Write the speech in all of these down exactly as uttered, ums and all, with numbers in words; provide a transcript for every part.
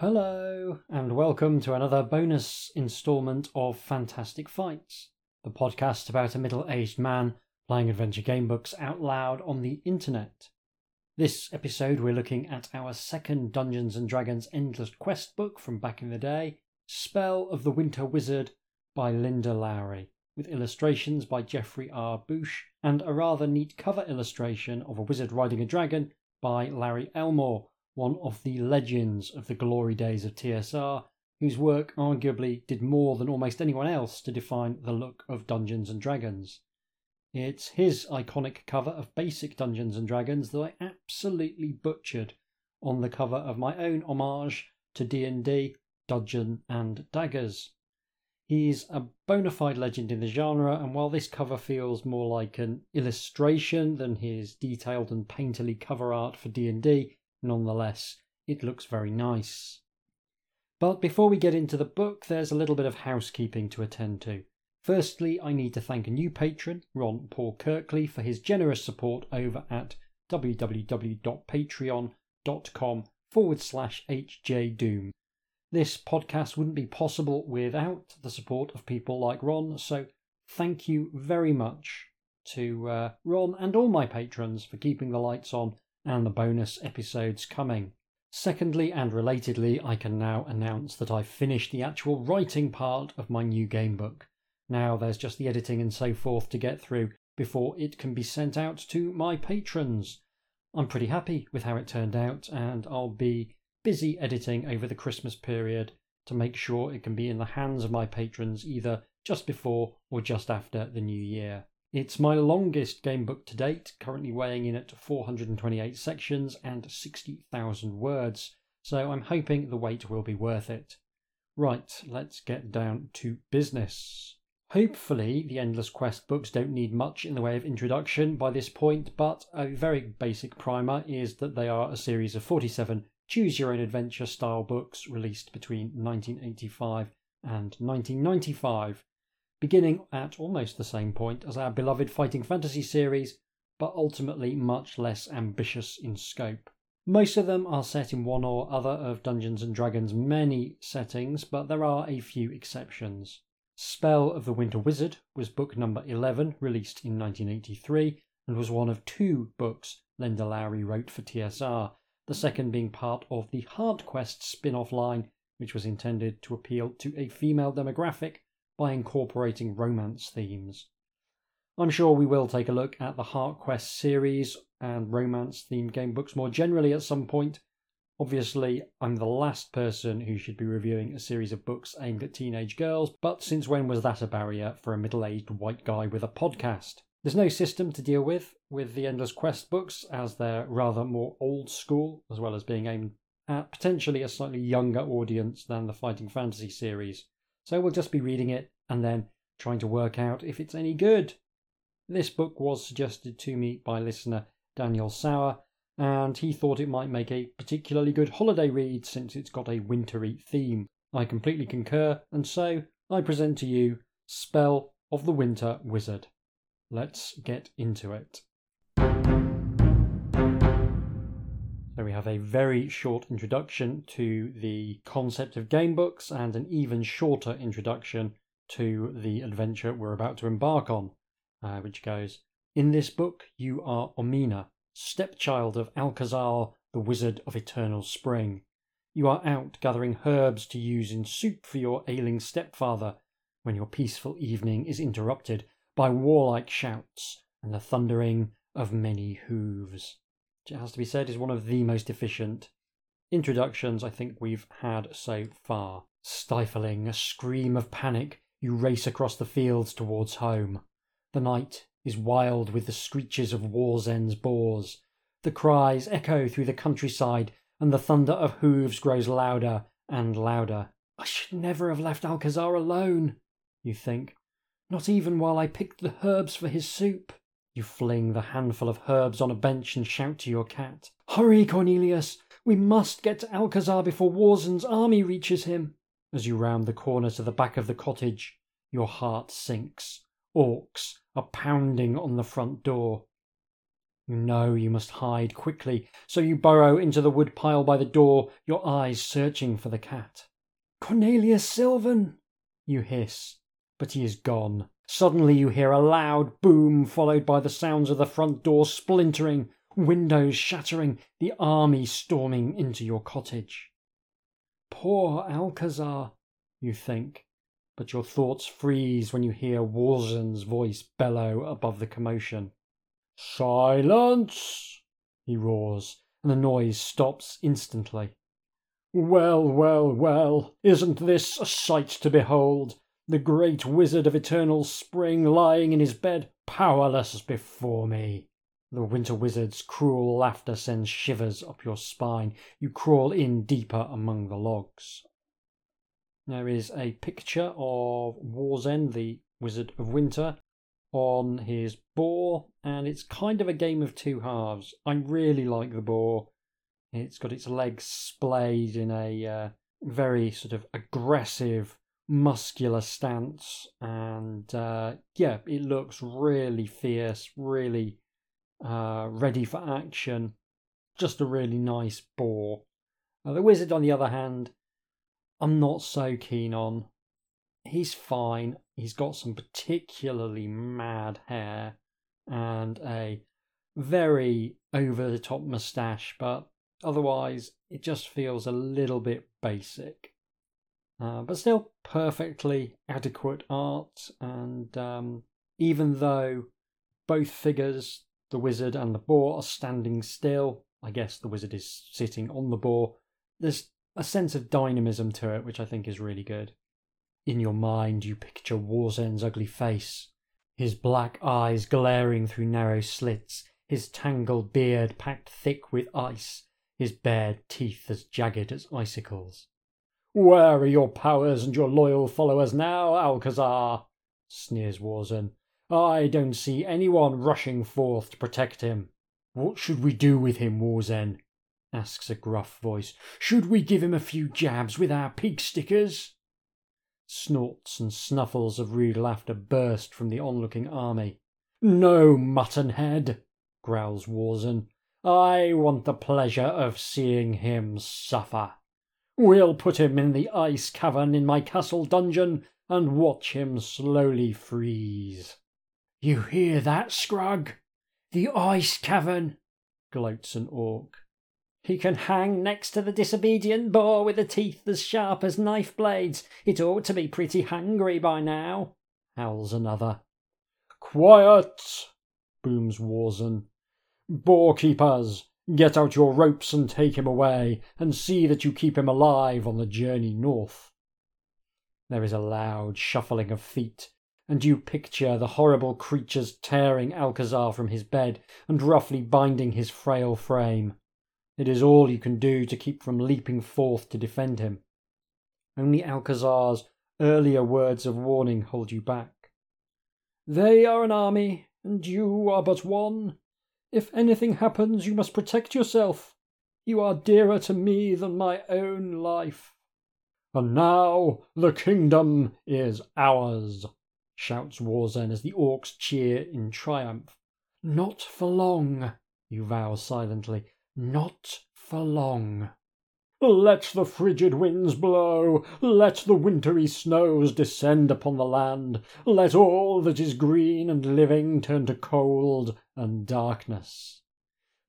Hello, and welcome to another bonus instalment of Fantastic Fights, the podcast about a middle-aged man playing adventure gamebooks out loud on the internet. This episode we're looking at our second Dungeons and Dragons Endless Quest book from back in the day, Spell of the Winter Wizard by Linda Lowry, with illustrations by Jeffrey R Busch and a rather neat cover illustration of a wizard riding a dragon by Larry Elmore, one of the legends of the glory days of T S R, whose work arguably did more than almost anyone else to define the look of Dungeons and Dragons. It's his iconic cover of basic Dungeons and Dragons that I absolutely butchered on the cover of my own homage to D and D, Dudgeon and Daggers. He's a bona fide legend in the genre, and while this cover feels more like an illustration than his detailed and painterly cover art for D and D, nonetheless, it looks very nice. But before we get into the book, there's a little bit of housekeeping to attend to. Firstly, I need to thank a new patron, Ron Paul Kirkley, for his generous support over at www.patreon.com forward slash hjdoom. This podcast wouldn't be possible without the support of people like Ron, so thank you very much to uh, Ron and all my patrons for keeping the lights on and the bonus episodes coming. Secondly, and relatedly, I can now announce that I've finished the actual writing part of my new game book. Now there's just the editing and so forth to get through before it can be sent out to my patrons. I'm pretty happy with how it turned out, and I'll be busy editing over the Christmas period to make sure it can be in the hands of my patrons either just before or just after the new year. It's my longest game book to date, currently weighing in at four hundred twenty-eight sections and sixty thousand words, so I'm hoping the wait will be worth it. Right, let's get down to business. Hopefully the Endless Quest books don't need much in the way of introduction by this point, but a very basic primer is that they are a series of forty-seven choose-your-own-adventure style books released between nineteen eighty-five and nineteen ninety-five. Beginning at almost the same point as our beloved Fighting Fantasy series, but ultimately much less ambitious in scope. Most of them are set in one or other of Dungeons and Dragons' many settings, but there are a few exceptions. Spell of the Winter Wizard was book number eleven, released in nineteen eighty-three, and was one of two books Linda Lowry wrote for T S R, the second being part of the Heartquest spin-off line, which was intended to appeal to a female demographic by incorporating romance themes. I'm sure we will take a look at the Heartquest series and romance-themed game books more generally at some point. Obviously, I'm the last person who should be reviewing a series of books aimed at teenage girls, but since when was that a barrier for a middle-aged white guy with a podcast? There's no system to deal with with the Endless Quest books, as they're rather more old-school, as well as being aimed at potentially a slightly younger audience than the Fighting Fantasy series. So we'll just be reading it and then trying to work out if it's any good. This book was suggested to me by listener Daniel Sauer, and he thought it might make a particularly good holiday read since it's got a wintry theme. I completely concur, and so I present to you Spell of the Winter Wizard. Let's get into it. So we have a very short introduction to the concept of game books and an even shorter introduction to the adventure we're about to embark on, uh, which goes, in this book you are Omina, stepchild of Alcazar, the Wizard of Eternal Spring. You are out gathering herbs to use in soup for your ailing stepfather when your peaceful evening is interrupted by warlike shouts and the thundering of many hooves. It has to be said, is one of the most efficient introductions I think we've had so far. Stifling a scream of panic, you race across the fields towards home. The night is wild with the screeches of Warzen's boars. The cries echo through the countryside, and the thunder of hooves grows louder and louder. I should never have left Alcazar alone, you think. Not even while I picked the herbs for his soup. You fling the handful of herbs on a bench and shout to your cat. Hurry, Cornelius! We must get to Alcazar before Warzen's army reaches him! As you round the corner to the back of the cottage, your heart sinks. Orcs are pounding on the front door. You know you must hide quickly, so you burrow into the wood pile by the door, your eyes searching for the cat. "Cornelius Sylvan!" you hiss, but he is gone. Suddenly you hear a loud boom, followed by the sounds of the front door splintering, windows shattering, the army storming into your cottage. Poor Alcazar, you think, but your thoughts freeze when you hear Warzen's voice bellow above the commotion. "Silence!" he roars, and the noise stops instantly. "Well, well, well, isn't this a sight to behold? The great wizard of eternal spring lying in his bed, powerless before me." The winter wizard's cruel laughter sends shivers up your spine. You crawl in deeper among the logs. There is a picture of Warzen, the Wizard of Winter, on his boar, and it's kind of a game of two halves. I really like the boar. It's got its legs splayed in a uh, very sort of aggressive, muscular stance, and uh, yeah, it looks really fierce, really uh, ready for action. Just a really nice boar. Uh, the wizard, on the other hand, I'm not so keen on. He's fine. He's got some particularly mad hair and a very over-the-top moustache, but otherwise it just feels a little bit basic. Uh, but still perfectly adequate art, and um, even though both figures, the wizard and the boar, are standing still, I guess the wizard is sitting on the boar, there's a sense of dynamism to it, which I think is really good. In your mind, you picture Warzen's ugly face, his black eyes glaring through narrow slits, his tangled beard packed thick with ice, his bared teeth as jagged as icicles. "Where are your powers and your loyal followers now, Alcazar?" sneers Warzen. "I don't see anyone rushing forth to protect him." "What should we do with him, Warzen?" asks a gruff voice. "Should we give him a few jabs with our pig stickers?" Snorts and snuffles of rude laughter burst from the onlooking army. "No, muttonhead," growls Warzen. "I want the pleasure of seeing him suffer. We'll put him in the ice cavern in my castle dungeon and watch him slowly freeze." "You hear that, Scrug? The ice cavern," gloats an orc. "He can hang next to the disobedient boar with the teeth as sharp as knife blades. It ought to be pretty hungry by now," howls another. "Quiet!" booms Warzen. "Boar keepers, get out your ropes and take him away, and see that you keep him alive on the journey north." There is a loud shuffling of feet, and you picture the horrible creatures tearing Alcazar from his bed and roughly binding his frail frame. It is all you can do to keep from leaping forth to defend him. Only Alcazar's earlier words of warning hold you back. "They are an army, and you are but one. If anything happens, you must protect yourself. You are dearer to me than my own life." "And now the kingdom is ours," shouts Warzen as the orcs cheer in triumph. "Not for long," you vow silently. "Not for long." "Let the frigid winds blow, let the wintry snows descend upon the land, let all that is green and living turn to cold and darkness.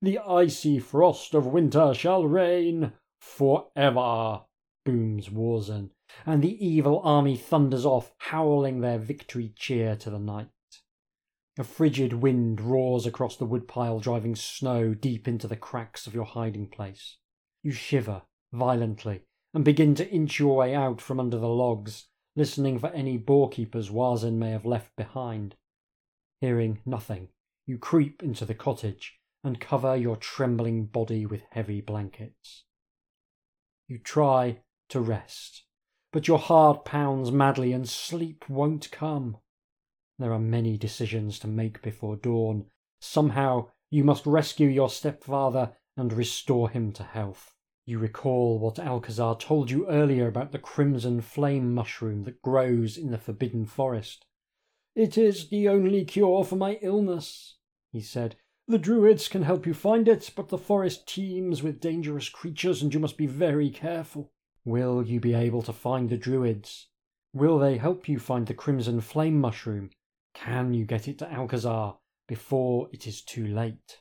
The icy frost of winter shall reign forever," booms Warzen, and the evil army thunders off, howling their victory cheer to the night. A frigid wind roars across the woodpile, driving snow deep into the cracks of your hiding place. You shiver violently and begin to inch your way out from under the logs, listening for any boarkeepers Warzen may have left behind. Hearing nothing, you creep into the cottage and cover your trembling body with heavy blankets. You try to rest, but your heart pounds madly and sleep won't come. There are many decisions to make before dawn. Somehow you must rescue your stepfather and restore him to health. You recall what Alcazar told you earlier about the Crimson Flame Mushroom that grows in the Forbidden Forest. "It is the only cure for my illness," he said. The druids can help you find it, but the forest teems with dangerous creatures and you must be very careful. Will you be able to find the druids? Will they help you find the Crimson Flame Mushroom? Can you get it to Alcazar before it is too late?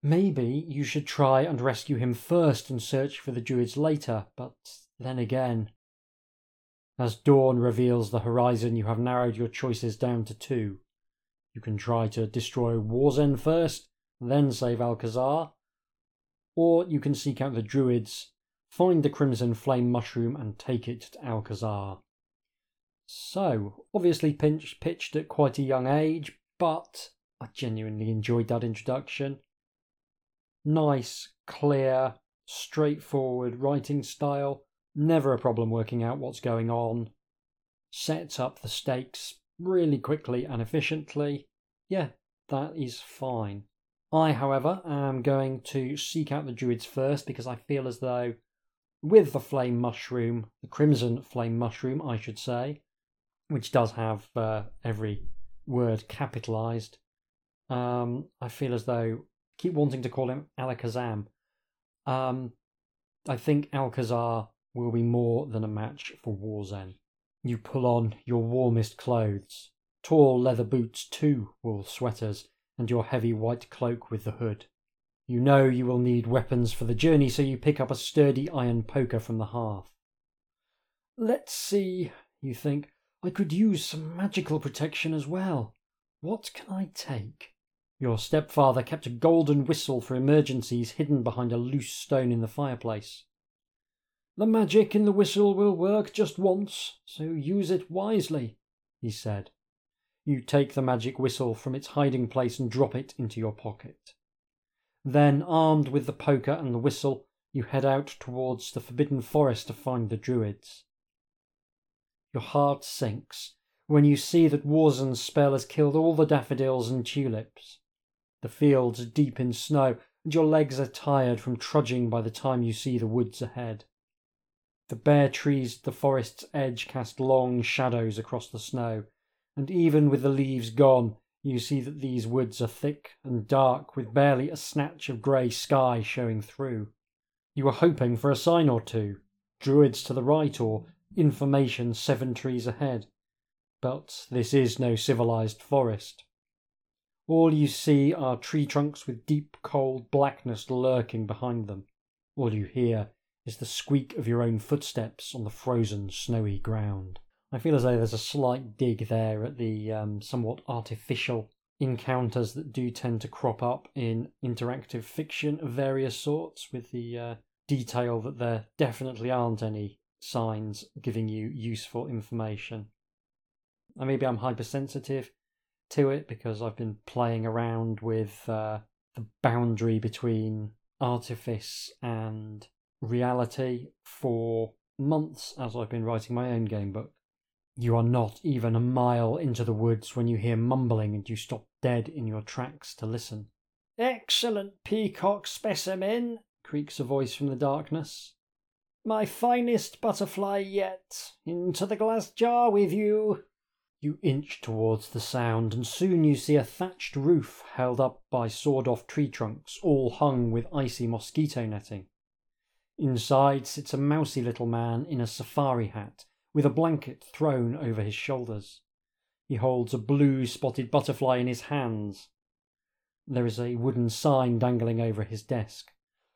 Maybe you should try and rescue him first and search for the druids later, but then again... As dawn reveals the horizon, you have narrowed your choices down to two. You can try to destroy Warzen first, then save Alcazar, or you can seek out the druids, find the Crimson Flame Mushroom and take it to Alcazar. So, obviously pinch, pitched at quite a young age, but I genuinely enjoyed that introduction. Nice, clear, straightforward writing style, never a problem working out what's going on, sets up the stakes really quickly and efficiently. Yeah, that is fine. I, however, am going to seek out the druids first because I feel as though with the flame mushroom, the crimson flame mushroom, I should say, which does have uh, every word capitalised, um, I feel as though, keep wanting to call him Alakazam, um, I think Alcazar will be more than a match for Warzen. You pull on your warmest clothes, tall leather boots, two wool sweaters, and your heavy white cloak with the hood. You know you will need weapons for the journey, so you pick up a sturdy iron poker from the hearth. Let's see, you think, I could use some magical protection as well. What can I take? Your stepfather kept a golden whistle for emergencies hidden behind a loose stone in the fireplace. The magic in the whistle will work just once, so use it wisely, he said. You take the magic whistle from its hiding place and drop it into your pocket. Then, armed with the poker and the whistle, you head out towards the Forbidden Forest to find the druids. Your heart sinks when you see that Warzen's spell has killed all the daffodils and tulips. The fields are deep in snow, and your legs are tired from trudging by the time you see the woods ahead. The bare trees at the forest's edge cast long shadows across the snow, and even with the leaves gone, you see that these woods are thick and dark, with barely a snatch of grey sky showing through. You were hoping for a sign or two, druids to the right or information seven trees ahead, but this is no civilised forest. All you see are tree trunks with deep, cold blackness lurking behind them. All you hear is the squeak of your own footsteps on the frozen, snowy ground. I feel as though there's a slight dig there at the um, somewhat artificial encounters that do tend to crop up in interactive fiction of various sorts, with the uh, detail that there definitely aren't any signs giving you useful information. And maybe I'm hypersensitive to it because I've been playing around with uh, the boundary between artifice and reality for months as I've been writing my own game book. You are not even a mile into the woods when you hear mumbling and you stop dead in your tracks to listen. "Excellent peacock specimen," creaks a voice from the darkness. "My finest butterfly yet. Into the glass jar with you." You inch towards the sound and soon you see a thatched roof held up by sawed-off tree trunks, all hung with icy mosquito netting. Inside sits a mousy little man in a safari hat, with a blanket thrown over his shoulders. He holds a blue-spotted butterfly in his hands. There is a wooden sign dangling over his desk.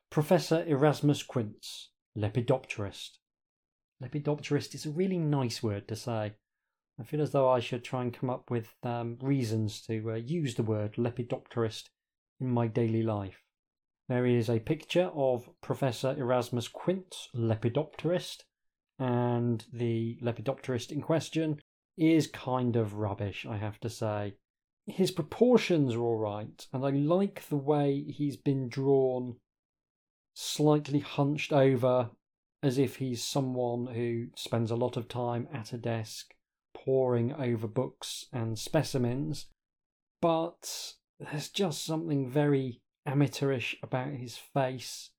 Professor Erasmus Quince, Lepidopterist. Lepidopterist is a really nice word to say. I feel as though I should try and come up with um, reasons to uh, use the word Lepidopterist in my daily life. There is a picture of Professor Erasmus Quince, Lepidopterist, and the Lepidopterist in question is kind of rubbish, I have to say. His proportions are all right, and I like the way he's been drawn slightly hunched over, as if he's someone who spends a lot of time at a desk poring over books and specimens, but there's just something very amateurish about his face,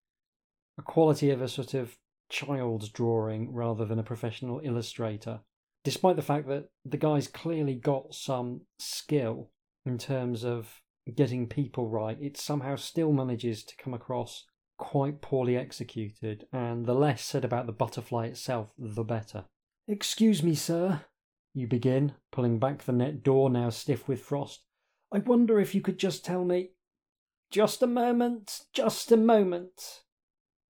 a quality of a sort of child's drawing rather than a professional illustrator, despite the fact that the guy's clearly got some skill in terms of getting people right, it somehow still manages to come across quite poorly executed, and the less said about the butterfly itself, the better. "Excuse me, sir," you begin, pulling back the net door now stiff with frost. "I wonder if you could just tell me..." "Just a moment, just a moment."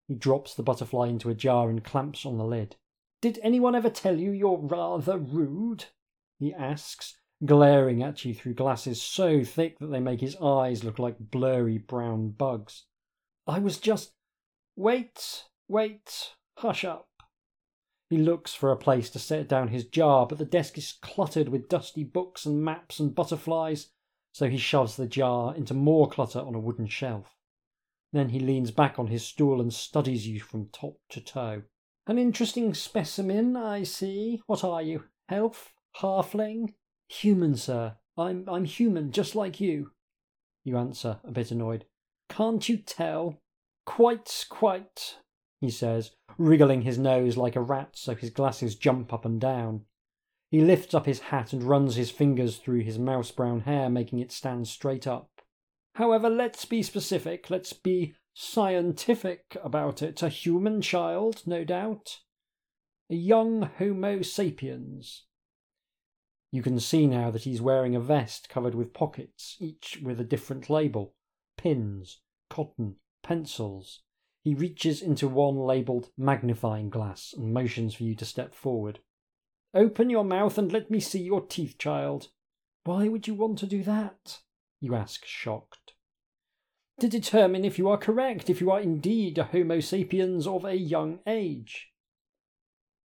He drops the butterfly into a jar and clamps on the lid. "Did anyone ever tell you you're rather rude?" he asks, glaring at you through glasses so thick that they make his eyes look like blurry brown bugs. "I was just..." "Wait, wait, hush up." He looks for a place to set down his jar, but the desk is cluttered with dusty books and maps and butterflies, so he shoves the jar into more clutter on a wooden shelf. Then he leans back on his stool and studies you from top to toe. "An interesting specimen, I see. What are you? Elf? Halfling?" "Human, sir. I'm I'm human, just like you," you answer, a bit annoyed. "Can't you tell?" "Quite, quite," he says, wriggling his nose like a rat so his glasses jump up and down. He lifts up his hat and runs his fingers through his mouse-brown hair, making it stand straight up. "However, let's be specific. Let's be scientific about it. A human child, no doubt. A young Homo sapiens." You can see now that he's wearing a vest covered with pockets, each with a different label. Pins, cotton, pencils. He reaches into one labelled magnifying glass and motions for you to step forward. "Open your mouth and let me see your teeth, child." "Why would you want to do that?" you ask, shocked. "To determine if you are correct, if you are indeed a Homo sapiens of a young age."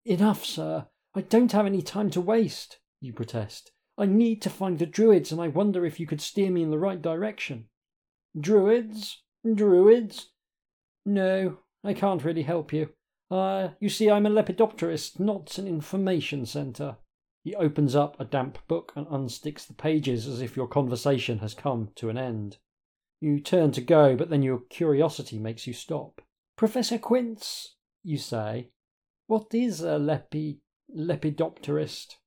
"Enough, sir. I don't have any time to waste," you protest. "I need to find the druids, and I wonder if you could steer me in the right direction." "Druids? Druids? No, I can't really help you. Uh, you see, I'm a lepidopterist, not an information centre." He opens up a damp book and unsticks the pages as if your conversation has come to an end. You turn to go, but then your curiosity makes you stop. "Professor Quince," you say, "what is a lepi... lepidopterist?"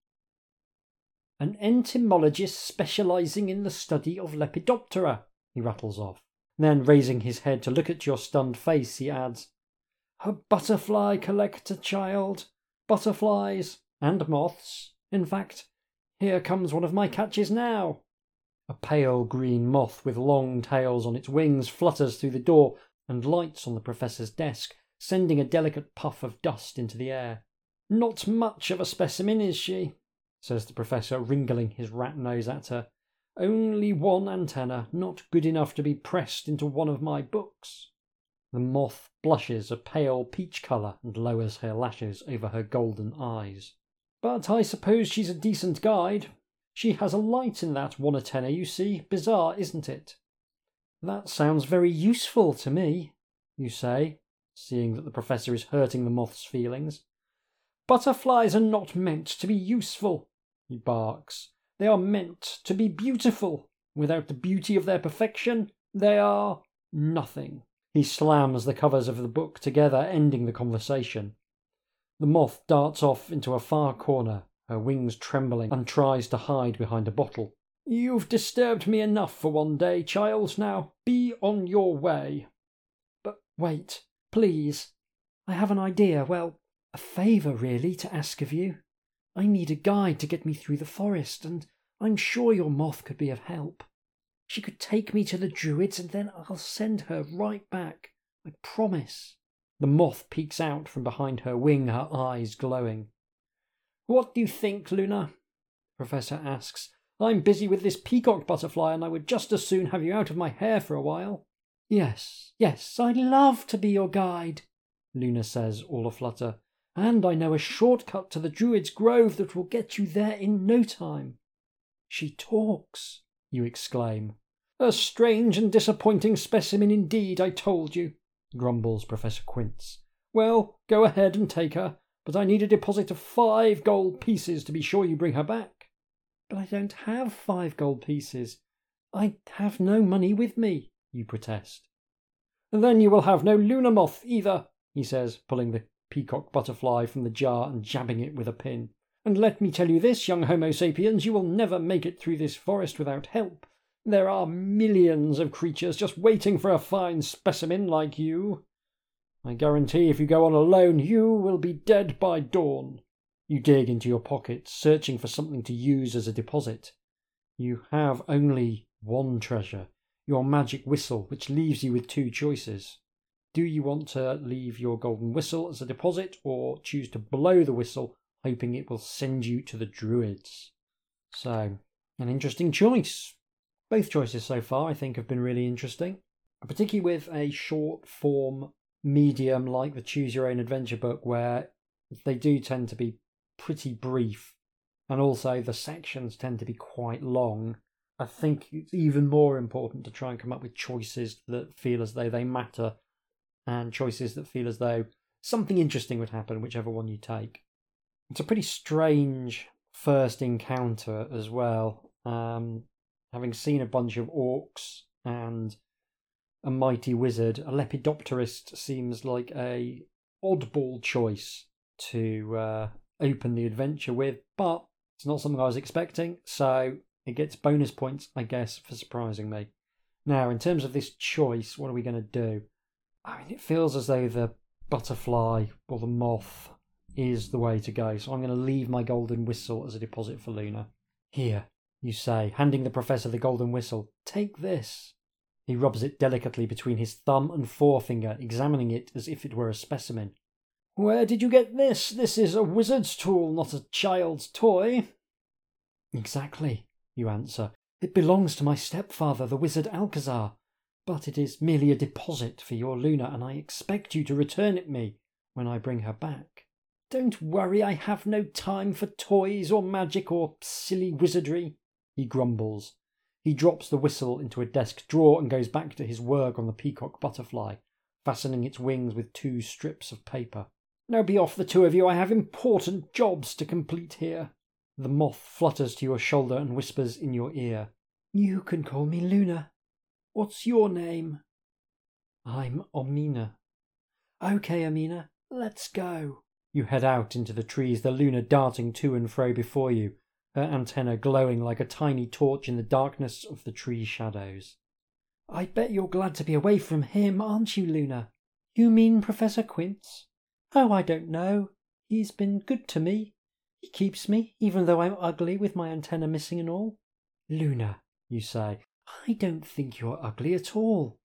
"An entomologist specialising in the study of Lepidoptera," he rattles off. Then, raising his head to look at your stunned face, he adds, "A butterfly collector, child. Butterflies and moths. In fact, here comes one of my catches now." A pale green moth with long tails on its wings flutters through the door and lights on the professor's desk, sending a delicate puff of dust into the air. "Not much of a specimen, is she?" says the professor, wrinkling his rat nose at her. "Only one antenna, not good enough to be pressed into one of my books." The moth blushes a pale peach colour and lowers her lashes over her golden eyes. "But I suppose she's a decent guide. She has a light in that one antenna, you see. Bizarre, isn't it?" "That sounds very useful to me," you say, seeing that the professor is hurting the moth's feelings. "Butterflies are not meant to be useful," he barks. "They are meant to be beautiful. Without the beauty of their perfection, they are nothing." He slams the covers of the book together, ending the conversation. The moth darts off into a far corner, her wings trembling, and tries to hide behind a bottle. "You've disturbed me enough for one day, child. Now be on your way." "But wait, please. I have an idea, well, a favour really to ask of you. I need a guide to get me through the forest, and I'm sure your moth could be of help. She could take me to the druids and then I'll send her right back. I promise." The moth peeks out from behind her wing, her eyes glowing. "What do you think, Luna?" the professor asks. "I'm busy with this peacock butterfly and I would just as soon have you out of my hair for a while." Yes, yes, I'd love to be your guide," Luna says, all aflutter. "And I know a shortcut to the druid's grove that will get you there in no time." "She talks," you exclaim. "A strange and disappointing specimen indeed, I told you," grumbles Professor Quince. "Well, go ahead and take her, but I need a deposit of five gold pieces to be sure you bring her back." "But I don't have five gold pieces. I have no money with me," you protest. "And then you will have no lunar moth either," he says, pulling the peacock butterfly from the jar and jabbing it with a pin. "And let me tell you this, young Homo sapiens, you will never make it through this forest without help. There are millions of creatures just waiting for a fine specimen like you. I guarantee if you go on alone, you will be dead by dawn. You dig into your pockets, searching for something to use as a deposit. You have only one treasure, your magic whistle, which leaves you with two choices. Do you want to leave your golden whistle as a deposit, or choose to blow the whistle, hoping it will send you to the druids? So, an interesting choice. Both choices so far, I think, have been really interesting, particularly with a short-form medium like the Choose Your Own Adventure book, where they do tend to be pretty brief, and also the sections tend to be quite long. I think it's even more important to try and come up with choices that feel as though they matter, and choices that feel as though something interesting would happen, whichever one you take. It's a pretty strange first encounter as well. Um, having seen a bunch of orcs and a mighty wizard, a Lepidopterist seems like a oddball choice to uh, open the adventure with, but it's not something I was expecting, so it gets bonus points, I guess, for surprising me. Now, in terms of this choice, what are we going to do? I mean, it feels as though the butterfly or the moth is the way to go, so I'm going to leave my golden whistle as a deposit for Luna. Here, you say, handing the professor the golden whistle. Take this. He rubs it delicately between his thumb and forefinger, examining it as if it were a specimen. Where did you get this? This is a wizard's tool, not a child's toy. Exactly, you answer. It belongs to my stepfather, the wizard Alcazar, but it is merely a deposit for your Luna, and I expect you to return it me when I bring her back. Don't worry, I have no time for toys or magic or silly wizardry, he grumbles. He drops the whistle into a desk drawer and goes back to his work on the peacock butterfly, fastening its wings with two strips of paper. Now be off, the two of you. I have important jobs to complete here. The moth flutters to your shoulder and whispers in your ear. You can call me Luna. What's your name? I'm Omina. Okay, Omina, let's go. You head out into the trees, the Luna darting to and fro before you, her antenna glowing like a tiny torch in the darkness of the tree shadows. I bet you're glad to be away from him, aren't you, Luna? You mean Professor Quince? Oh, I don't know. He's been good to me. He keeps me, even though I'm ugly with my antenna missing and all. Luna, you say, I don't think you're ugly at all.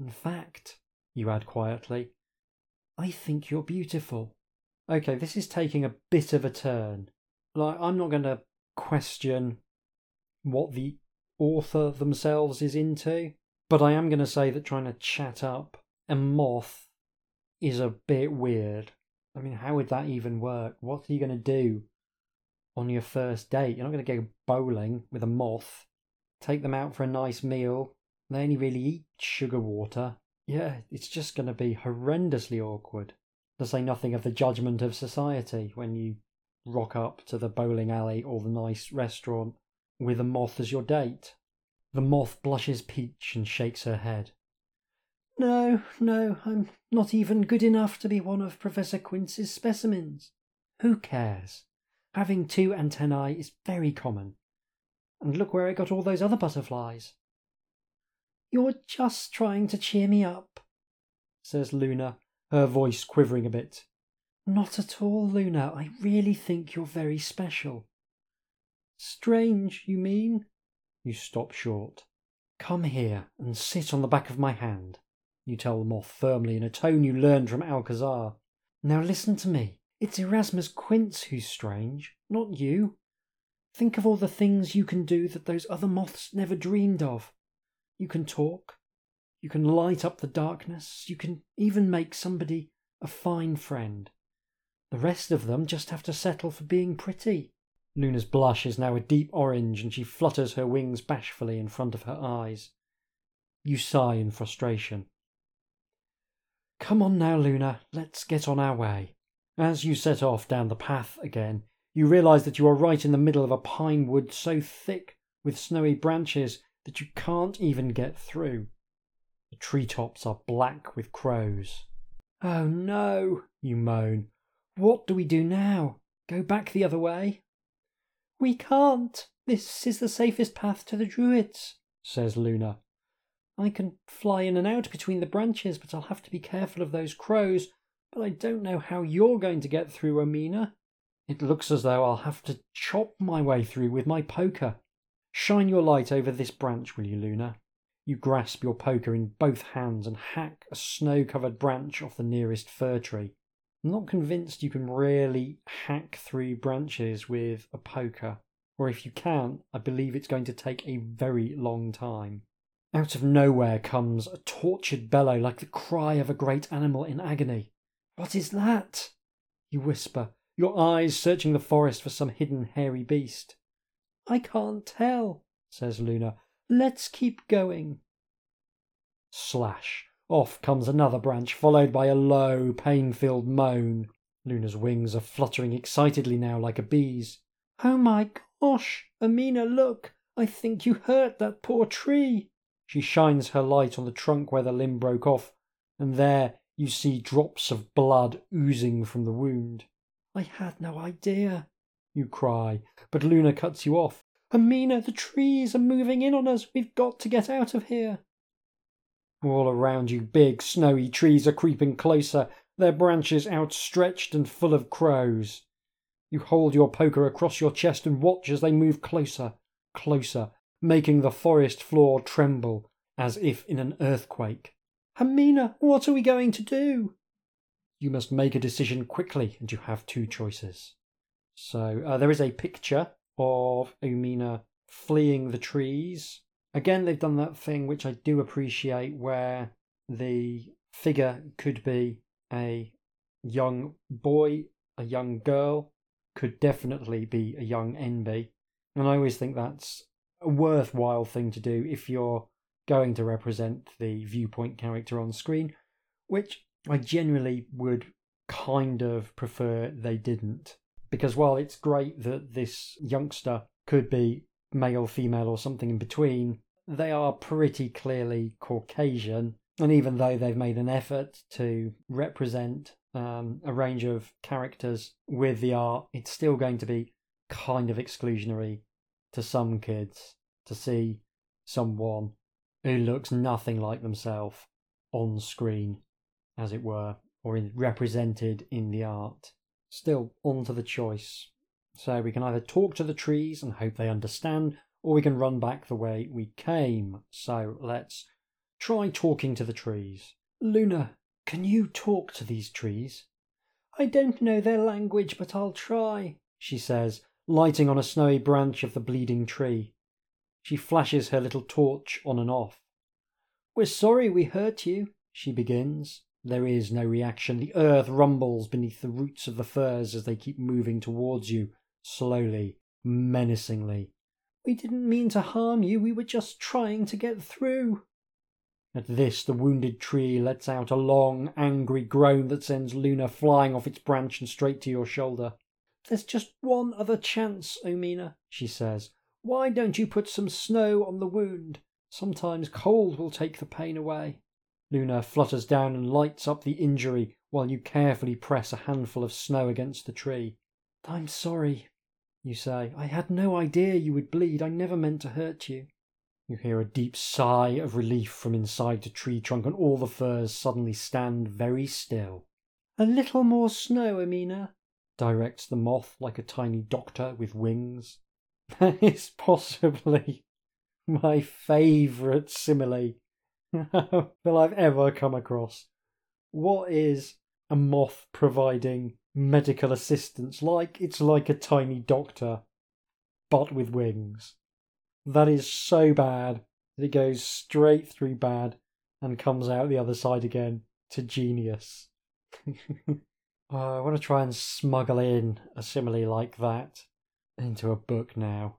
In fact, you add quietly, I think you're beautiful. Okay, this is taking a bit of a turn. Like, I'm not going to question what the author themselves is into, but I am going to say that trying to chat up a moth is a bit weird. I mean, how would that even work? What are you going to do on your first date? You're not going to go bowling with a moth, take them out for a nice meal. They only really eat sugar water. Yeah, it's just going to be horrendously awkward, to say nothing of the judgment of society when you rock up to the bowling alley or the nice restaurant with a moth as your date. The moth blushes peach and shakes her head. No, no, I'm not even good enough to be one of Professor Quince's specimens. Who cares? Having two antennae is very common. And look where it got all those other butterflies. You're just trying to cheer me up, says Luna, her voice quivering a bit. Not at all, Luna. I really think you're very special. Strange, you mean? You stop short. Come here and sit on the back of my hand, you tell the moth firmly in a tone you learned from Alcazar. Now listen to me. It's Erasmus Quince who's strange, not you. Think of all the things you can do that those other moths never dreamed of. You can talk. You can light up the darkness. You can even make somebody a fine friend. The rest of them just have to settle for being pretty. Luna's blush is now a deep orange, and she flutters her wings bashfully in front of her eyes. You sigh in frustration. Come on now, Luna, let's get on our way. As you set off down the path again, you realise that you are right in the middle of a pine wood so thick with snowy branches that you can't even get through. The treetops are black with crows. Oh no, you moan. What do we do now? Go back the other way? We can't. This is the safest path to the druids, says Luna. I can fly in and out between the branches, but I'll have to be careful of those crows. But I don't know how you're going to get through, Omina. It looks as though I'll have to chop my way through with my poker. Shine your light over this branch, will you, Luna? You grasp your poker in both hands and hack a snow-covered branch off the nearest fir tree. I'm not convinced you can really hack through branches with a poker. Or if you can, I believe it's going to take a very long time. Out of nowhere comes a tortured bellow like the cry of a great animal in agony. What is that? You whisper, your eyes searching the forest for some hidden hairy beast. I can't tell, says Luna. Let's keep going. Slash. Off comes another branch, followed by a low, pain-filled moan. Luna's wings are fluttering excitedly now like a bee's. Oh my gosh, Omina, look! I think you hurt that poor tree. She shines her light on the trunk where the limb broke off, and there you see drops of blood oozing from the wound. I had no idea, you cry, but Luna cuts you off. Omina, the trees are moving in on us. We've got to get out of here. All around you, big, snowy trees are creeping closer, their branches outstretched and full of crows. You hold your poker across your chest and watch as they move closer, closer, making the forest floor tremble as if in an earthquake. Amina, what are we going to do? You must make a decision quickly, and you have two choices. So uh, there is a picture of Omina fleeing the trees. Again, they've done that thing, which I do appreciate, where the figure could be a young boy, a young girl, could definitely be a young N B. And I always think that's a worthwhile thing to do if you're going to represent the viewpoint character on screen, which I generally would kind of prefer they didn't. Because while it's great that this youngster could be male, female, or something in between, they are pretty clearly Caucasian. And even though they've made an effort to represent um, a range of characters with the art, it's still going to be kind of exclusionary to some kids to see someone who looks nothing like themselves on screen, as it were, or in, represented in the art. Still, on to the choice. So we can either talk to the trees and hope they understand, or we can run back the way we came. So let's try talking to the trees. Luna, can you talk to these trees? I don't know their language, but I'll try, she says, lighting on a snowy branch of the bleeding tree. She flashes her little torch on and off. We're sorry we hurt you, she begins. There is no reaction. The earth rumbles beneath the roots of the firs as they keep moving towards you, slowly, menacingly. We didn't mean to harm you. We were just trying to get through. At this, the wounded tree lets out a long, angry groan that sends Luna flying off its branch and straight to your shoulder. There's just one other chance, Omina, she says. Why don't you put some snow on the wound? Sometimes cold will take the pain away. Luna flutters down and lights up the injury while you carefully press a handful of snow against the tree. I'm sorry, you say. I had no idea you would bleed. I never meant to hurt you. You hear a deep sigh of relief from inside the tree trunk and all the firs suddenly stand very still. A little more snow, Omina, directs the moth like a tiny doctor with wings. That is possibly my favourite simile that I've ever come across. What is a moth providing medical assistance like? It's like a tiny doctor, but with wings. That is so bad that it goes straight through bad and comes out the other side again to genius. oh, I want to try and smuggle in a simile like that into a book now,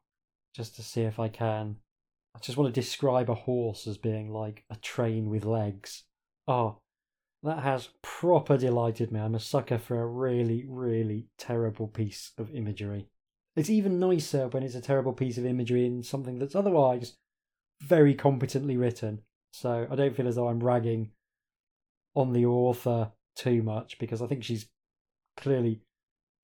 just to see if I can. I just want to describe a horse as being like a train with legs. Oh, that has proper delighted me. I'm a sucker for a really, really terrible piece of imagery. It's even nicer when it's a terrible piece of imagery in something that's otherwise very competently written. So I don't feel as though I'm ragging on the author too much, because I think she's clearly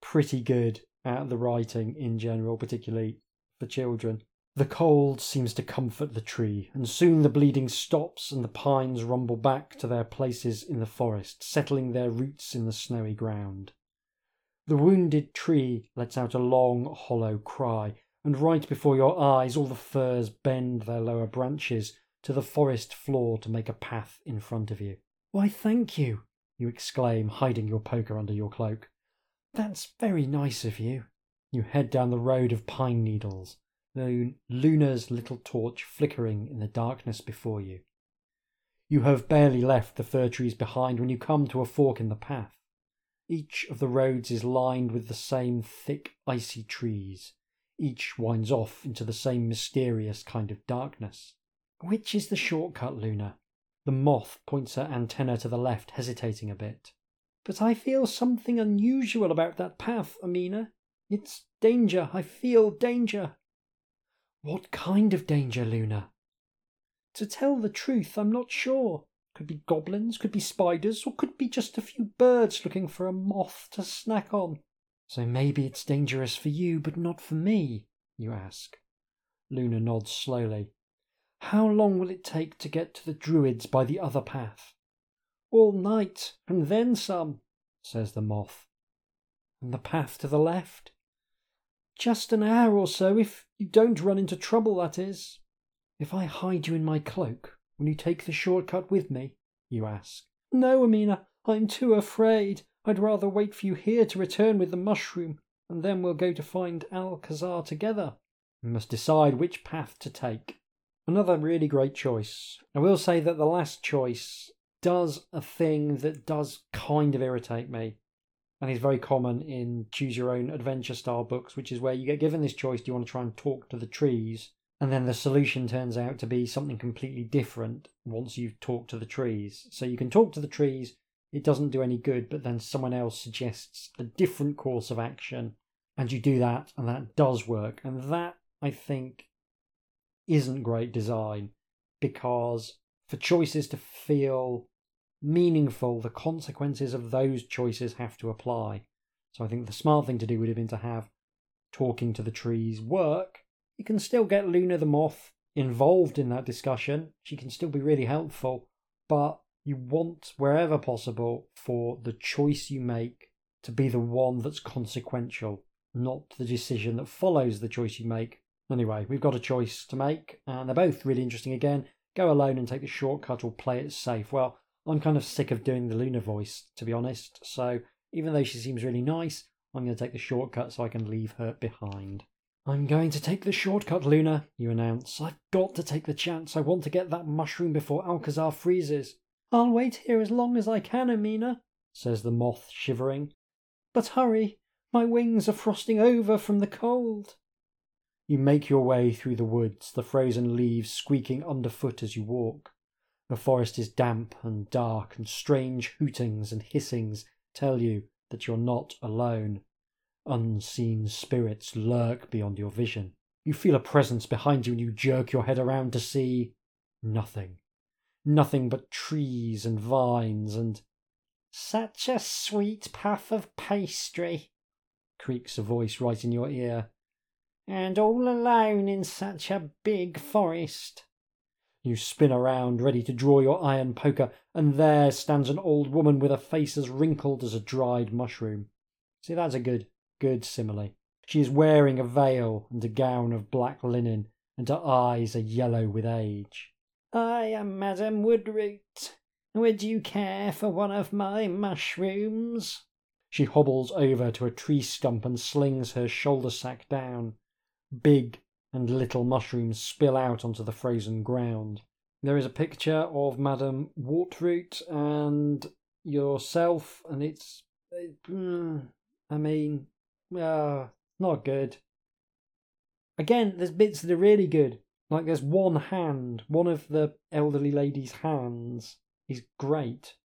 pretty good at the writing in general, particularly for children. The cold seems to comfort the tree, and soon the bleeding stops and the pines rumble back to their places in the forest, settling their roots in the snowy ground. The wounded tree lets out a long, hollow cry, and right before your eyes all the firs bend their lower branches to the forest floor to make a path in front of you. "Why, thank you," you exclaim, hiding your poker under your cloak. "That's very nice of you." You head down the road of pine needles, Luna's little torch flickering in the darkness before you. You have barely left the fir trees behind when you come to a fork in the path. Each of the roads is lined with the same thick, icy trees. Each winds off into the same mysterious kind of darkness. "Which is the shortcut, Luna?" The moth points her antenna to the left, hesitating a bit. "But I feel something unusual about that path, Omina. It's danger. I feel danger." "What kind of danger, Luna?" "To tell the truth, I'm not sure. Could be goblins, could be spiders, or could be just a few birds looking for a moth to snack on." "So maybe it's dangerous for you, but not for me?" you ask. Luna nods slowly. "How long will it take to get to the druids by the other path?" "All night, and then some," says the moth. "And the path to the left?" "Just an hour or so, if you don't run into trouble, that is." "If I hide you in my cloak, will you take the shortcut with me?" you ask. "No, Omina, I'm too afraid. I'd rather wait for you here to return with the mushroom, and then we'll go to find Alcazar together." You must decide which path to take. Another really great choice. I will say that the last choice does a thing that does kind of irritate me, and is very common in choose your own adventure style books, which is where you get given this choice. Do you want to try and talk to the trees? And then the solution turns out to be something completely different once you've talked to the trees. So you can talk to the trees, it doesn't do any good, but then someone else suggests a different course of action, and you do that, and that does work. And that, I think, isn't great design, because for choices to feel meaningful, the consequences of those choices have to apply. So I think the smart thing to do would have been to have talking to the trees work. You can still get Luna the moth involved in that discussion. She can still be really helpful, but you want, wherever possible, for the choice you make to be the one that's consequential, not the decision that follows the choice you make. Anyway, we've got a choice to make, and they're both really interesting. Again, go alone and take the shortcut, or play it safe. Well, I'm kind of sick of doing the Luna voice, to be honest, so even though she seems really nice, I'm going to take the shortcut so I can leave her behind. "I'm going to take the shortcut, Luna," you announce. "I've got to take the chance. I want to get that mushroom before Alcazar freezes." "I'll wait here as long as I can, Omina," says the moth, shivering. "But hurry, my wings are frosting over from the cold." You make your way through the woods, the frozen leaves squeaking underfoot as you walk. The forest is damp and dark, and strange hootings and hissings tell you that you're not alone. Unseen spirits lurk beyond your vision. You feel a presence behind you and you jerk your head around to see nothing. Nothing but trees and vines and "Such a sweet puff of pastry," creaks a voice right in your ear. "And all alone in such a big forest." You spin around, ready to draw your iron poker, and there stands an old woman with a face as wrinkled as a dried mushroom. See, that's a good, good simile. She is wearing a veil and a gown of black linen, and her eyes are yellow with age. "I am Madame Woodroot. Would you care for one of my mushrooms?" She hobbles over to a tree stump and slings her shoulder sack down. Big and little mushrooms spill out onto the frozen ground. There is a picture of Madame Wartroot and yourself, and it's, it, mm, I mean, uh, not good. Again, there's bits that are really good. Like there's one hand, one of the elderly lady's hands is great,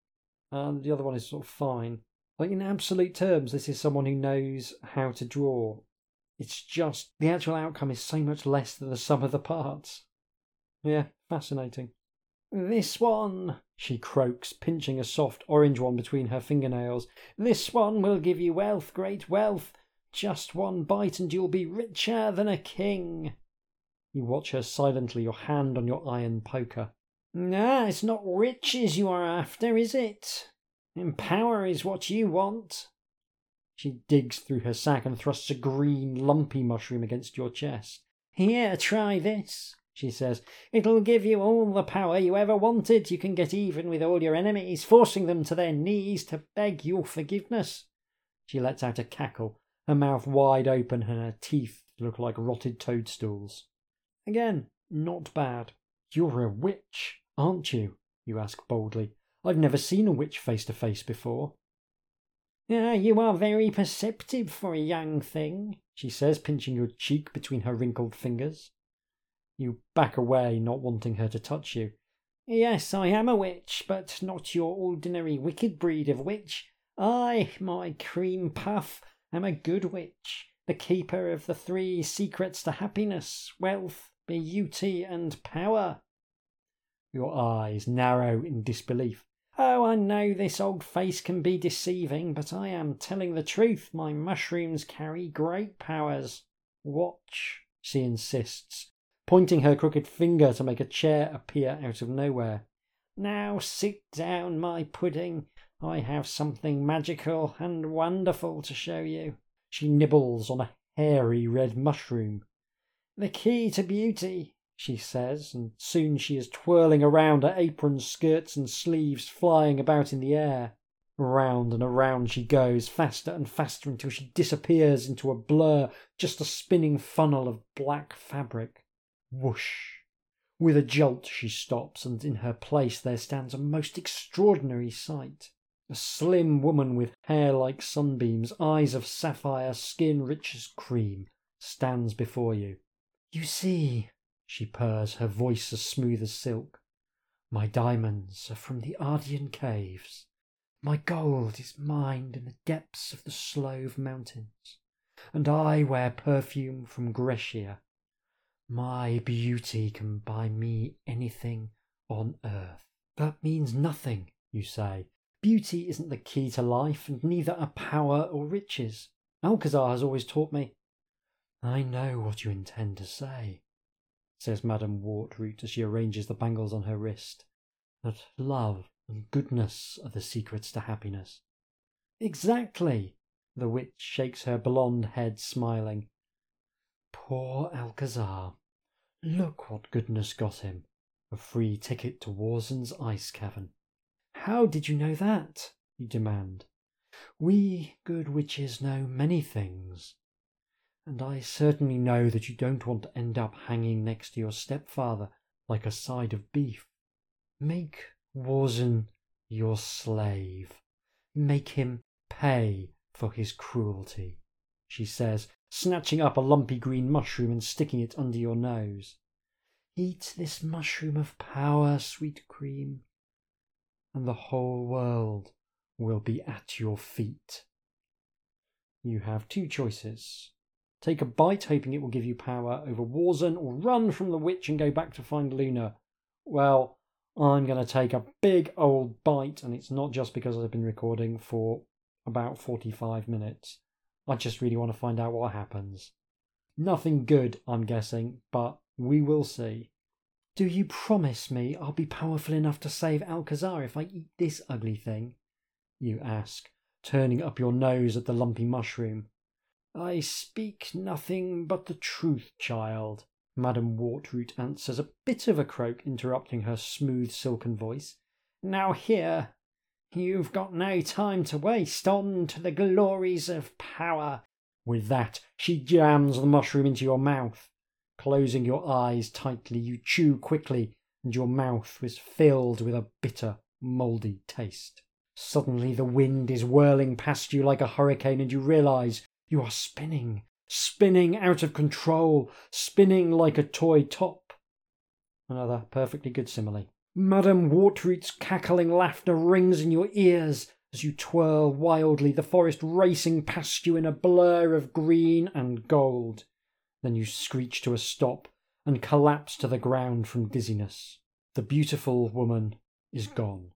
and the other one is sort of fine. Like in absolute terms, this is someone who knows how to draw. It's just the actual outcome is so much less than the sum of the parts. Yeah, fascinating. "This one," she croaks, pinching a soft orange one between her fingernails. "This one will give you wealth, great wealth. Just one bite and you'll be richer than a king. You watch her silently, your hand on your iron poker. Nah, it's not riches you are after, is it? Empower is what you want. She digs through her sack and thrusts a green, lumpy mushroom against your chest. Here, try this, she says. It'll give you all the power you ever wanted. You can get even with all your enemies, forcing them to their knees to beg your forgiveness. She lets out a cackle, her mouth wide open and her teeth look like rotted toadstools. Again, not bad. You're a witch, aren't you? You ask boldly. I've never seen a witch face to face before. Ah, you are very perceptive for a young thing, she says, pinching your cheek between her wrinkled fingers. You back away, not wanting her to touch you. Yes, I am a witch, but not your ordinary wicked breed of witch. I, my cream puff, am a good witch, the keeper of the three secrets to happiness, wealth, beauty and power. Your eyes narrow in disbelief. Oh, I know this old face can be deceiving, but I am telling the truth. My mushrooms carry great powers. Watch, she insists, pointing her crooked finger to make a chair appear out of nowhere. Now sit down, my pudding. I have something magical and wonderful to show you. She nibbles on a hairy red mushroom. The key to beauty, she says, and soon she is twirling around, her apron, skirts and sleeves flying about in the air. Around and around she goes, faster and faster until she disappears into a blur, just a spinning funnel of black fabric. Whoosh! With a jolt she stops, and in her place there stands a most extraordinary sight. A slim woman with hair like sunbeams, eyes of sapphire, skin rich as cream, stands before you. You see, she purrs, her voice as smooth as silk, my diamonds are from the Ardian caves. My gold is mined in the depths of the Slove mountains, and I wear perfume from Grecia. My beauty can buy me anything on earth. That means nothing, you say. Beauty isn't the key to life, and neither are power or riches. Alcazar has always taught me. I know what you intend to say, says Madame Wartroot as she arranges the bangles on her wrist, that love and goodness are the secrets to happiness. Exactly, the witch shakes her blonde head, smiling. Poor Alcazar, look what goodness got him, a free ticket to Warzen's ice cavern. How did you know that? You demand. We good witches know many things. And I certainly know that you don't want to end up hanging next to your stepfather like a side of beef. Make Warzen your slave. Make him pay for his cruelty, she says, snatching up a lumpy green mushroom and sticking it under your nose. Eat this mushroom of power, sweet cream, and the whole world will be at your feet. You have two choices. Take a bite, hoping it will give you power over Warzen, or run from the witch and go back to find Luna. Well, I'm going to take a big old bite, and it's not just because I've been recording for about forty-five minutes. I just really want to find out what happens. Nothing good, I'm guessing, but we will see. Do you promise me I'll be powerful enough to save Alcazar if I eat this ugly thing? You ask, turning up your nose at the lumpy mushroom. I speak nothing but the truth, child, Madame Wartroot answers, a bit of a croak interrupting her smooth silken voice. Now here, you've got no time to waste. On to the glories of power. With that, she jams the mushroom into your mouth. Closing your eyes tightly, you chew quickly, and your mouth was filled with a bitter, mouldy taste. Suddenly the wind is whirling past you like a hurricane, and you realise you are spinning, spinning out of control, spinning like a toy top. Another perfectly good simile. Madame Wartroot's cackling laughter rings in your ears as you twirl wildly, the forest racing past you in a blur of green and gold. Then you screech to a stop and collapse to the ground from dizziness. The beautiful woman is gone,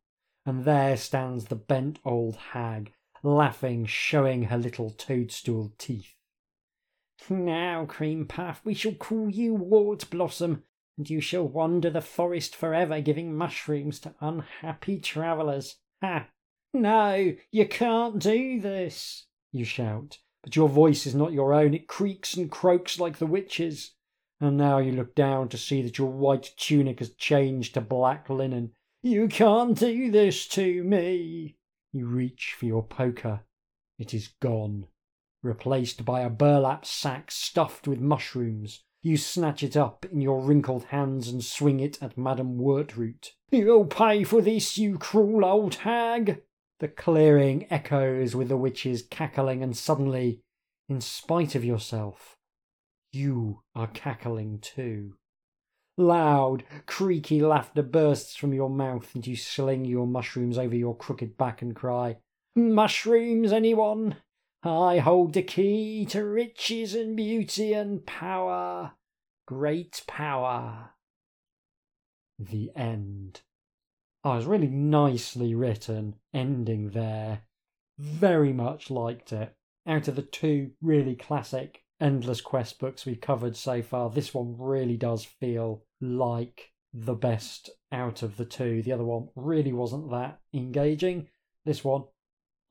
and there stands the bent old hag, laughing, showing her little toadstool teeth. Now, Cream Puff, we shall call you Wart Blossom, and you shall wander the forest forever, giving mushrooms to unhappy travellers. Ha! No, you can't do this, you shout, but your voice is not your own. It creaks and croaks like the witch's. And now you look down to see that your white tunic has changed to black linen. You can't do this to me. You reach for your poker. It is gone, replaced by a burlap sack stuffed with mushrooms. You snatch it up in your wrinkled hands and swing it at Madame Wartroot. You'll pay for this, you cruel old hag! The clearing echoes with the witches cackling, and suddenly, in spite of yourself, you are cackling too. Loud, creaky laughter bursts from your mouth, and you sling your mushrooms over your crooked back and cry, "Mushrooms, anyone? I hold the key to riches and beauty and power. Great power." The end. Oh, it's really nicely written, ending there. Very much liked it. Out of the two really classic Endless Quest books we've covered so far, this one really does feel like the best out of the two. The other one really wasn't that engaging. This one,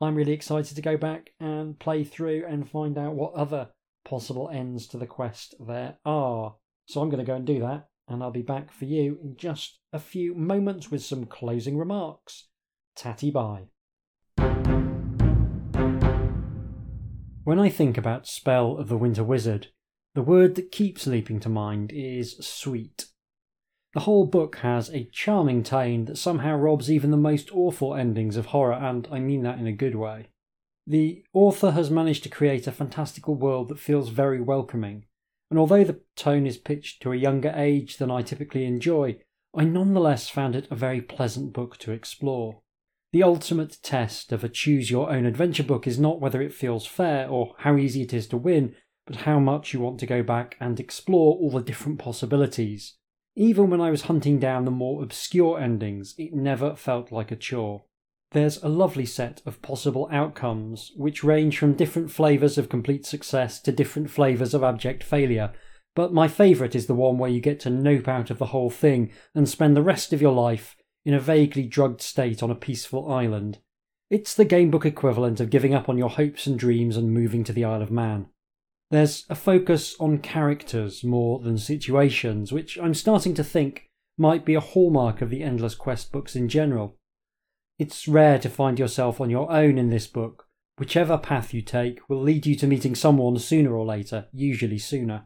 I'm really excited to go back and play through and find out what other possible ends to the quest there are. So I'm going to go and do that, and I'll be back for you in just a few moments with some closing remarks. Tatty bye. When I think about Spell of the Winter Wizard, the word that keeps leaping to mind is sweet. The whole book has a charming tone that somehow robs even the most awful endings of horror, and I mean that in a good way. The author has managed to create a fantastical world that feels very welcoming, and although the tone is pitched to a younger age than I typically enjoy, I nonetheless found it a very pleasant book to explore. The ultimate test of a choose-your-own-adventure book is not whether it feels fair or how easy it is to win, but how much you want to go back and explore all the different possibilities. Even when I was hunting down the more obscure endings, it never felt like a chore. There's a lovely set of possible outcomes, which range from different flavours of complete success to different flavours of abject failure, but my favourite is the one where you get to nope out of the whole thing and spend the rest of your life in a vaguely drugged state on a peaceful island. It's the gamebook equivalent of giving up on your hopes and dreams and moving to the Isle of Man. There's a focus on characters more than situations, which I'm starting to think might be a hallmark of the Endless Quest books in general. It's rare to find yourself on your own in this book. Whichever path you take will lead you to meeting someone sooner or later, usually sooner.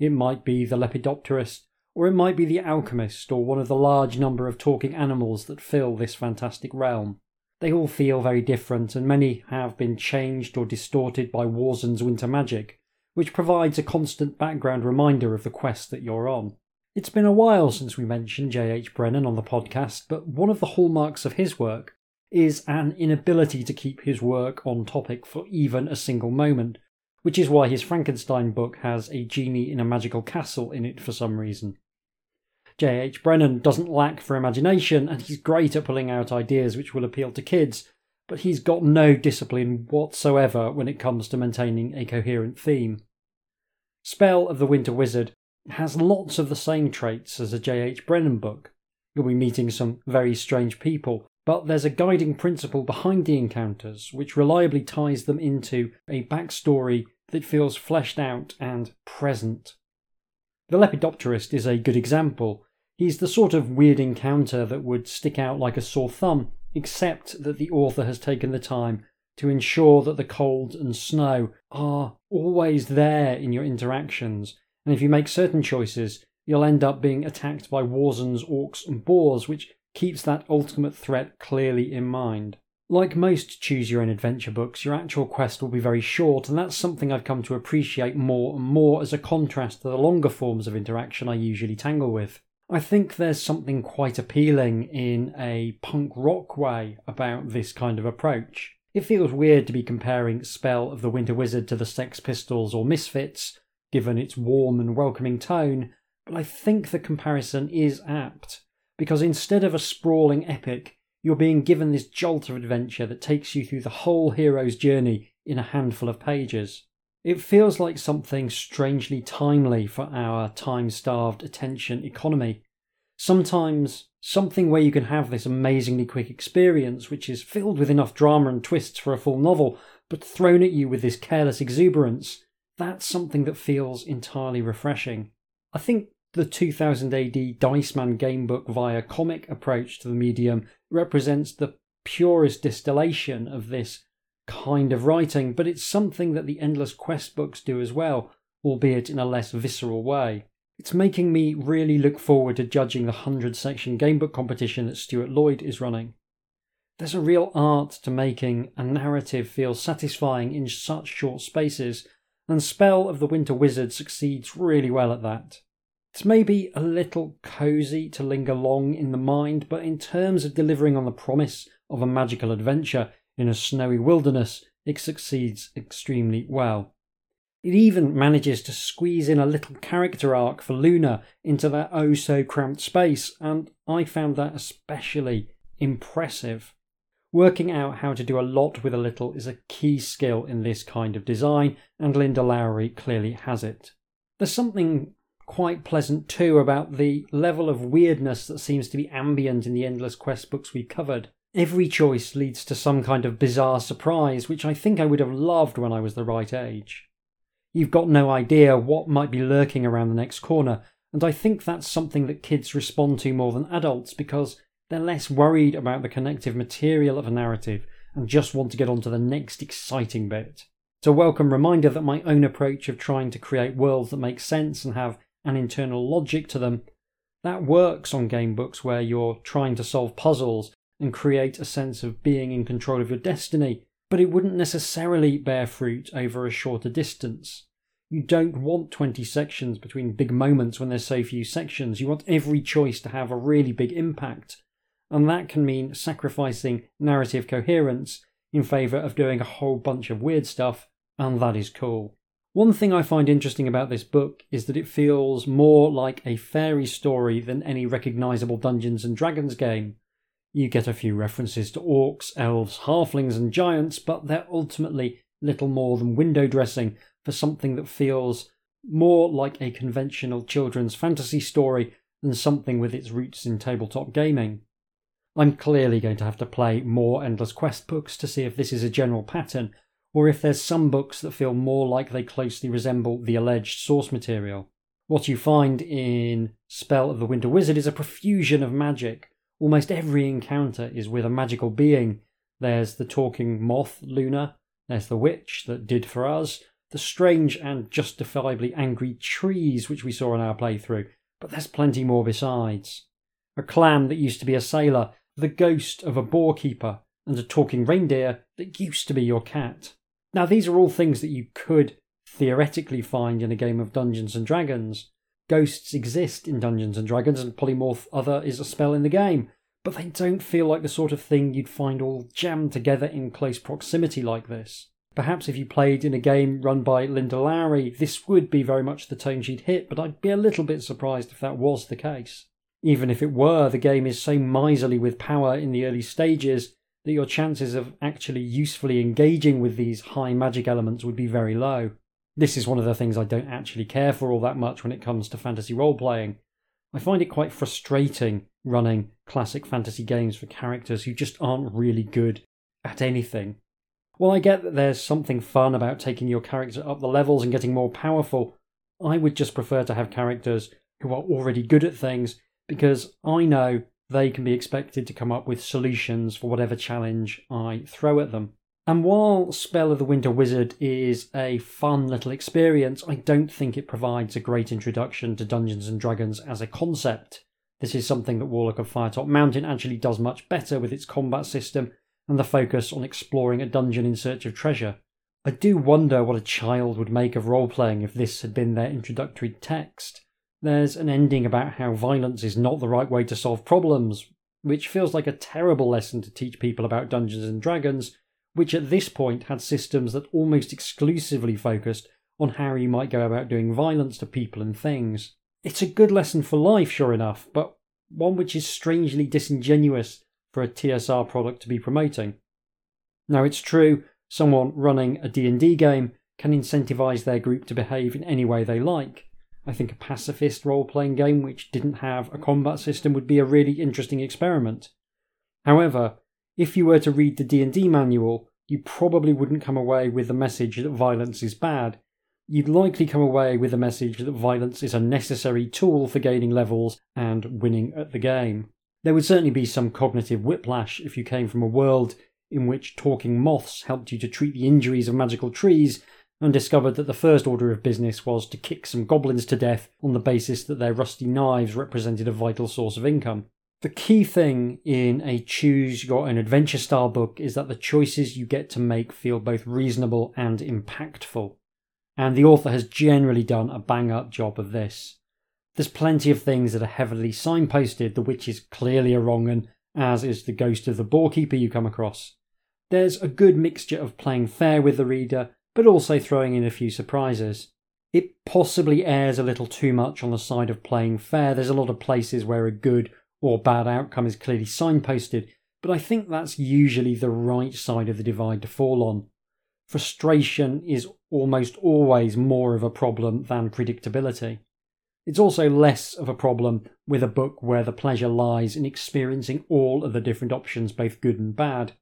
It might be the Lepidopterist, or it might be the alchemist, or one of the large number of talking animals that fill this fantastic realm. They all feel very different, and many have been changed or distorted by Warzen's winter magic, which provides a constant background reminder of the quest that you're on. It's been a while since we mentioned J H Brennan on the podcast, but one of the hallmarks of his work is an inability to keep his work on topic for even a single moment, which is why his Frankenstein book has a genie in a magical castle in it for some reason. J H Brennan doesn't lack for imagination, and he's great at pulling out ideas which will appeal to kids, but he's got no discipline whatsoever when it comes to maintaining a coherent theme. Spell of the Winter Wizard has lots of the same traits as a J H Brennan book. You'll be meeting some very strange people, but there's a guiding principle behind the encounters which reliably ties them into a backstory that feels fleshed out and present. The Lepidopterist is a good example. He's the sort of weird encounter that would stick out like a sore thumb, except that the author has taken the time to ensure that the cold and snow are always there in your interactions, and if you make certain choices, you'll end up being attacked by Warzens, orcs and boars, which keeps that ultimate threat clearly in mind. Like most choose-your-own-adventure books, your actual quest will be very short, and that's something I've come to appreciate more and more as a contrast to the longer forms of interaction I usually tangle with. I think there's something quite appealing in a punk rock way about this kind of approach. It feels weird to be comparing Spell of the Winter Wizard to the Sex Pistols or Misfits, given its warm and welcoming tone, but I think the comparison is apt, because instead of a sprawling epic, you're being given this jolt of adventure that takes you through the whole hero's journey in a handful of pages. It feels like something strangely timely for our time-starved attention economy. Sometimes something where you can have this amazingly quick experience which is filled with enough drama and twists for a full novel, but thrown at you with this careless exuberance. That's something that feels entirely refreshing. I think the two thousand A D Diceman gamebook via comic approach to the medium represents the purest distillation of this kind of writing, but it's something that the Endless Quest books do as well, albeit in a less visceral way. It's making me really look forward to judging the hundred-section gamebook competition that Stuart Lloyd is running. There's a real art to making a narrative feel satisfying in such short spaces, and Spell of the Winter Wizard succeeds really well at that. It's maybe a little cosy to linger long in the mind, but in terms of delivering on the promise of a magical adventure in a snowy wilderness, it succeeds extremely well. It even manages to squeeze in a little character arc for Luna into that oh-so-cramped space, and I found that especially impressive. Working out how to do a lot with a little is a key skill in this kind of design, and Linda Lowry clearly has it. There's something quite pleasant too about the level of weirdness that seems to be ambient in the Endless Quest books we covered. Every choice leads to some kind of bizarre surprise, which I think I would have loved when I was the right age. You've got no idea what might be lurking around the next corner, and I think that's something that kids respond to more than adults because they're less worried about the connective material of a narrative and just want to get on to the next exciting bit. It's a welcome reminder that my own approach of trying to create worlds that make sense and have an internal logic to them, that works on game books where you're trying to solve puzzles and create a sense of being in control of your destiny, but it wouldn't necessarily bear fruit over a shorter distance. You don't want twenty sections between big moments when there's so few sections. You want every choice to have a really big impact, and that can mean sacrificing narrative coherence in favour of doing a whole bunch of weird stuff, and that is cool. One thing I find interesting about this book is that it feels more like a fairy story than any recognisable Dungeons and Dragons game. You get a few references to orcs, elves, halflings and giants, but they're ultimately little more than window dressing for something that feels more like a conventional children's fantasy story than something with its roots in tabletop gaming. I'm clearly going to have to play more Endless Quest books to see if this is a general pattern, or if there's some books that feel more like they closely resemble the alleged source material. What you find in Spell of the Winter Wizard is a profusion of magic. Almost every encounter is with a magical being. There's the talking moth, Luna. There's the witch that did for us. The strange and justifiably angry trees which we saw in our playthrough. But there's plenty more besides. A clam that used to be a sailor. The ghost of a boarkeeper. And a talking reindeer that used to be your cat. Now these are all things that you could theoretically find in a game of Dungeons and Dragons. Ghosts exist in Dungeons and Dragons, and Polymorph Other is a spell in the game, but they don't feel like the sort of thing you'd find all jammed together in close proximity like this. Perhaps if you played in a game run by Linda Lowry, this would be very much the tone she'd hit, but I'd be a little bit surprised if that was the case. Even if it were, the game is so miserly with power in the early stages that your chances of actually usefully engaging with these high magic elements would be very low. This is one of the things I don't actually care for all that much when it comes to fantasy role-playing. I find it quite frustrating running classic fantasy games for characters who just aren't really good at anything. While I get that there's something fun about taking your character up the levels and getting more powerful, I would just prefer to have characters who are already good at things because I know they can be expected to come up with solutions for whatever challenge I throw at them. And while Spell of the Winter Wizard is a fun little experience, I don't think it provides a great introduction to Dungeons and Dragons as a concept. This is something that Warlock of Firetop Mountain actually does much better with its combat system and the focus on exploring a dungeon in search of treasure. I do wonder what a child would make of role-playing if this had been their introductory text. There's an ending about how violence is not the right way to solve problems, which feels like a terrible lesson to teach people about Dungeons and Dragons, which at this point had systems that almost exclusively focused on how you might go about doing violence to people and things. It's a good lesson for life, sure enough, but one which is strangely disingenuous for a T S R product to be promoting. Now it's true, someone running a D and D game can incentivize their group to behave in any way they like. I think a pacifist role-playing game which didn't have a combat system would be a really interesting experiment. However, if you were to read the D and D manual, you probably wouldn't come away with the message that violence is bad. You'd likely come away with the message that violence is a necessary tool for gaining levels and winning at the game. There would certainly be some cognitive whiplash if you came from a world in which talking moths helped you to treat the injuries of magical trees and discovered that the first order of business was to kick some goblins to death on the basis that their rusty knives represented a vital source of income. The key thing in a choose-your-own-adventure style book is that the choices you get to make feel both reasonable and impactful. And the author has generally done a bang-up job of this. There's plenty of things that are heavily signposted, the witch is clearly a wrong un, as is the ghost of the barkeeper you come across. There's a good mixture of playing fair with the reader, but also throwing in a few surprises. It possibly errs a little too much on the side of playing fair. There's a lot of places where a good or bad outcome is clearly signposted, but I think that's usually the right side of the divide to fall on. Frustration is almost always more of a problem than predictability. It's also less of a problem with a book where the pleasure lies in experiencing all of the different options, both good and bad.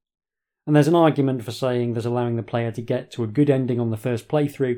And there's an argument for saying that allowing the player to get to a good ending on the first playthrough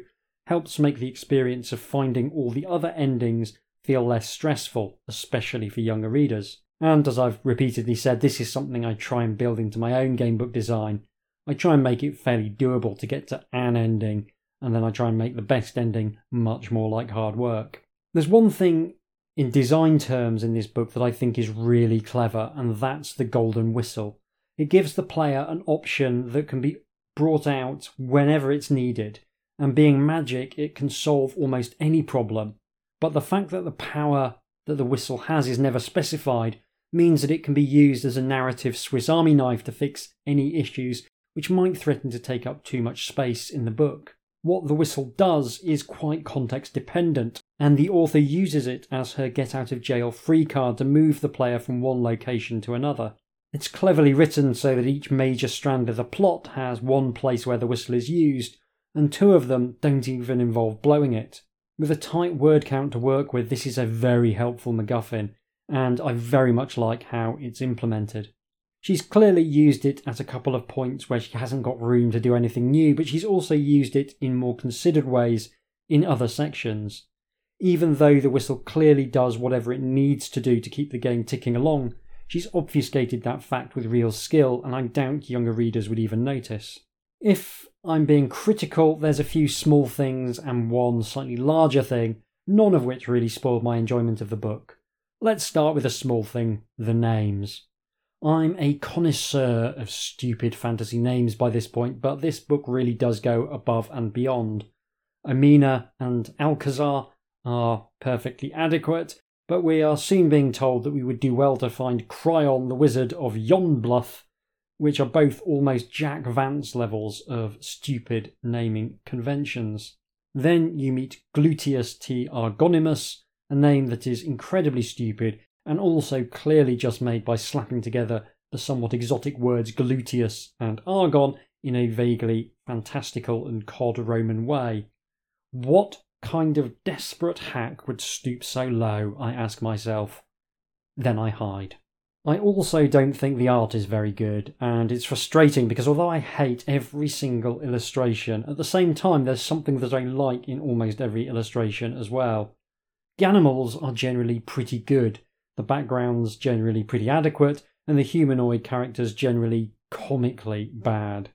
helps make the experience of finding all the other endings feel less stressful, especially for younger readers. And as I've repeatedly said, this is something I try and build into my own game book design. I try and make it fairly doable to get to an ending, and then I try and make the best ending much more like hard work. There's one thing in design terms in this book that I think is really clever, and that's the golden whistle. It gives the player an option that can be brought out whenever it's needed, and being magic, it can solve almost any problem. But the fact that the power that the whistle has is never specified means that it can be used as a narrative Swiss Army knife to fix any issues which might threaten to take up too much space in the book. What the whistle does is quite context dependent, and the author uses it as her get out of jail free card to move the player from one location to another. It's cleverly written so that each major strand of the plot has one place where the whistle is used, and two of them don't even involve blowing it. With a tight word count to work with, this is a very helpful MacGuffin, and I very much like how it's implemented. She's clearly used it at a couple of points where she hasn't got room to do anything new, but she's also used it in more considered ways in other sections. Even though the whistle clearly does whatever it needs to do to keep the game ticking along, she's obfuscated that fact with real skill, and I doubt younger readers would even notice. If I'm being critical, there's a few small things and one slightly larger thing, none of which really spoiled my enjoyment of the book. Let's start with a small thing, the names. I'm a connoisseur of stupid fantasy names by this point, but this book really does go above and beyond. Omina and Alcazar are perfectly adequate, but we are soon being told that we would do well to find Cryon, the wizard of Yonbluff, which are both almost Jack Vance levels of stupid naming conventions. Then you meet Gluteus T. Argonimus, a name that is incredibly stupid and also clearly just made by slapping together the somewhat exotic words gluteus and argon in a vaguely fantastical and cod Roman way. What kind of desperate hack would stoop so low, I ask myself. Then I hide. I also don't think the art is very good, and it's frustrating because although I hate every single illustration, at the same time there's something that I like in almost every illustration as well. The animals are generally pretty good, the backgrounds generally pretty adequate, and the humanoid characters generally comically bad.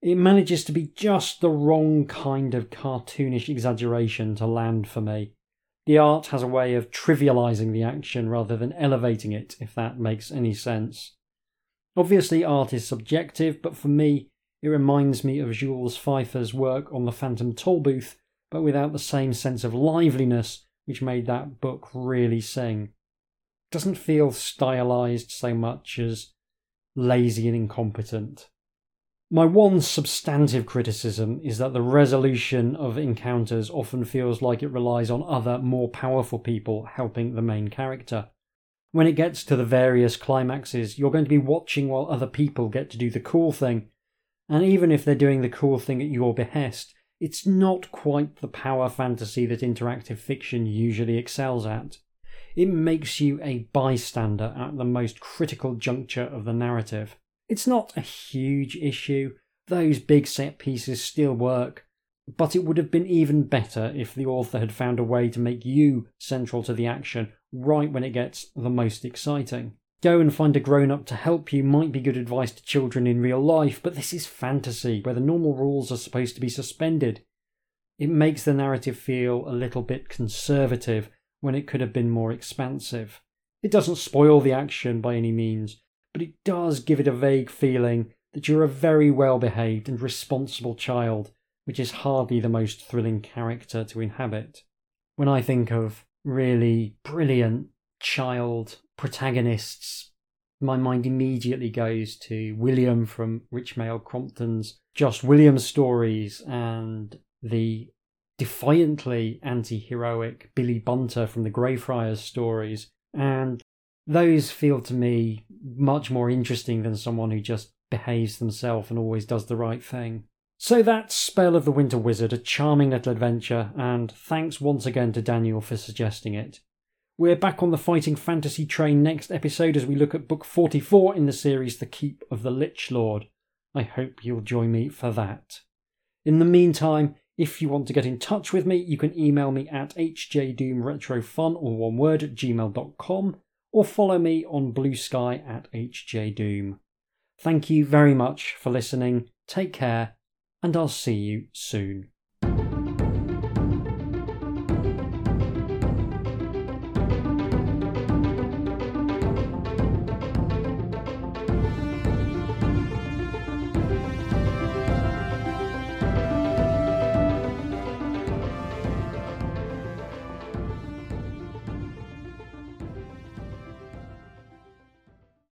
It manages to be just the wrong kind of cartoonish exaggeration to land for me. The art has a way of trivialising the action rather than elevating it, if that makes any sense. Obviously, art is subjective, but for me, it reminds me of Jules Pfeiffer's work on the Phantom Tollbooth, but without the same sense of liveliness which made that book really sing. It doesn't feel stylised so much as lazy and incompetent. My one substantive criticism is that the resolution of encounters often feels like it relies on other, more powerful people helping the main character. When it gets to the various climaxes, you're going to be watching while other people get to do the cool thing, and even if they're doing the cool thing at your behest, It's not quite the power fantasy that interactive fiction usually excels at. It makes you a bystander at the most critical juncture of the narrative. It's not a huge issue, those big set pieces still work, but it would have been even better if the author had found a way to make you central to the action right when it gets the most exciting. Go and find a grown-up to help you might be good advice to children in real life, but this is fantasy, where the normal rules are supposed to be suspended. It makes the narrative feel a little bit conservative when it could have been more expansive. It doesn't spoil the action by any means, but it does give it a vague feeling that you're a very well-behaved and responsible child, which is hardly the most thrilling character to inhabit. When I think of really brilliant child protagonists, my mind immediately goes to William from Richmael Crompton's Joss Williams stories and the defiantly anti-heroic Billy Bunter from the Greyfriars stories, and those feel to me much more interesting than someone who just behaves themselves and always does the right thing. So that's Spell of the Winter Wizard, a charming little adventure, and thanks once again to Daniel for suggesting it. We're back on the Fighting Fantasy train next episode as we look at book forty-four in the series The Keep of the Lich Lord. I hope you'll join me for that. In the meantime, if you want to get in touch with me, you can email me at h j doom retro fun, or one word, at gmail dot com, or follow me on Blue Sky at h j doom. Thank you very much for listening, take care, and I'll see you soon.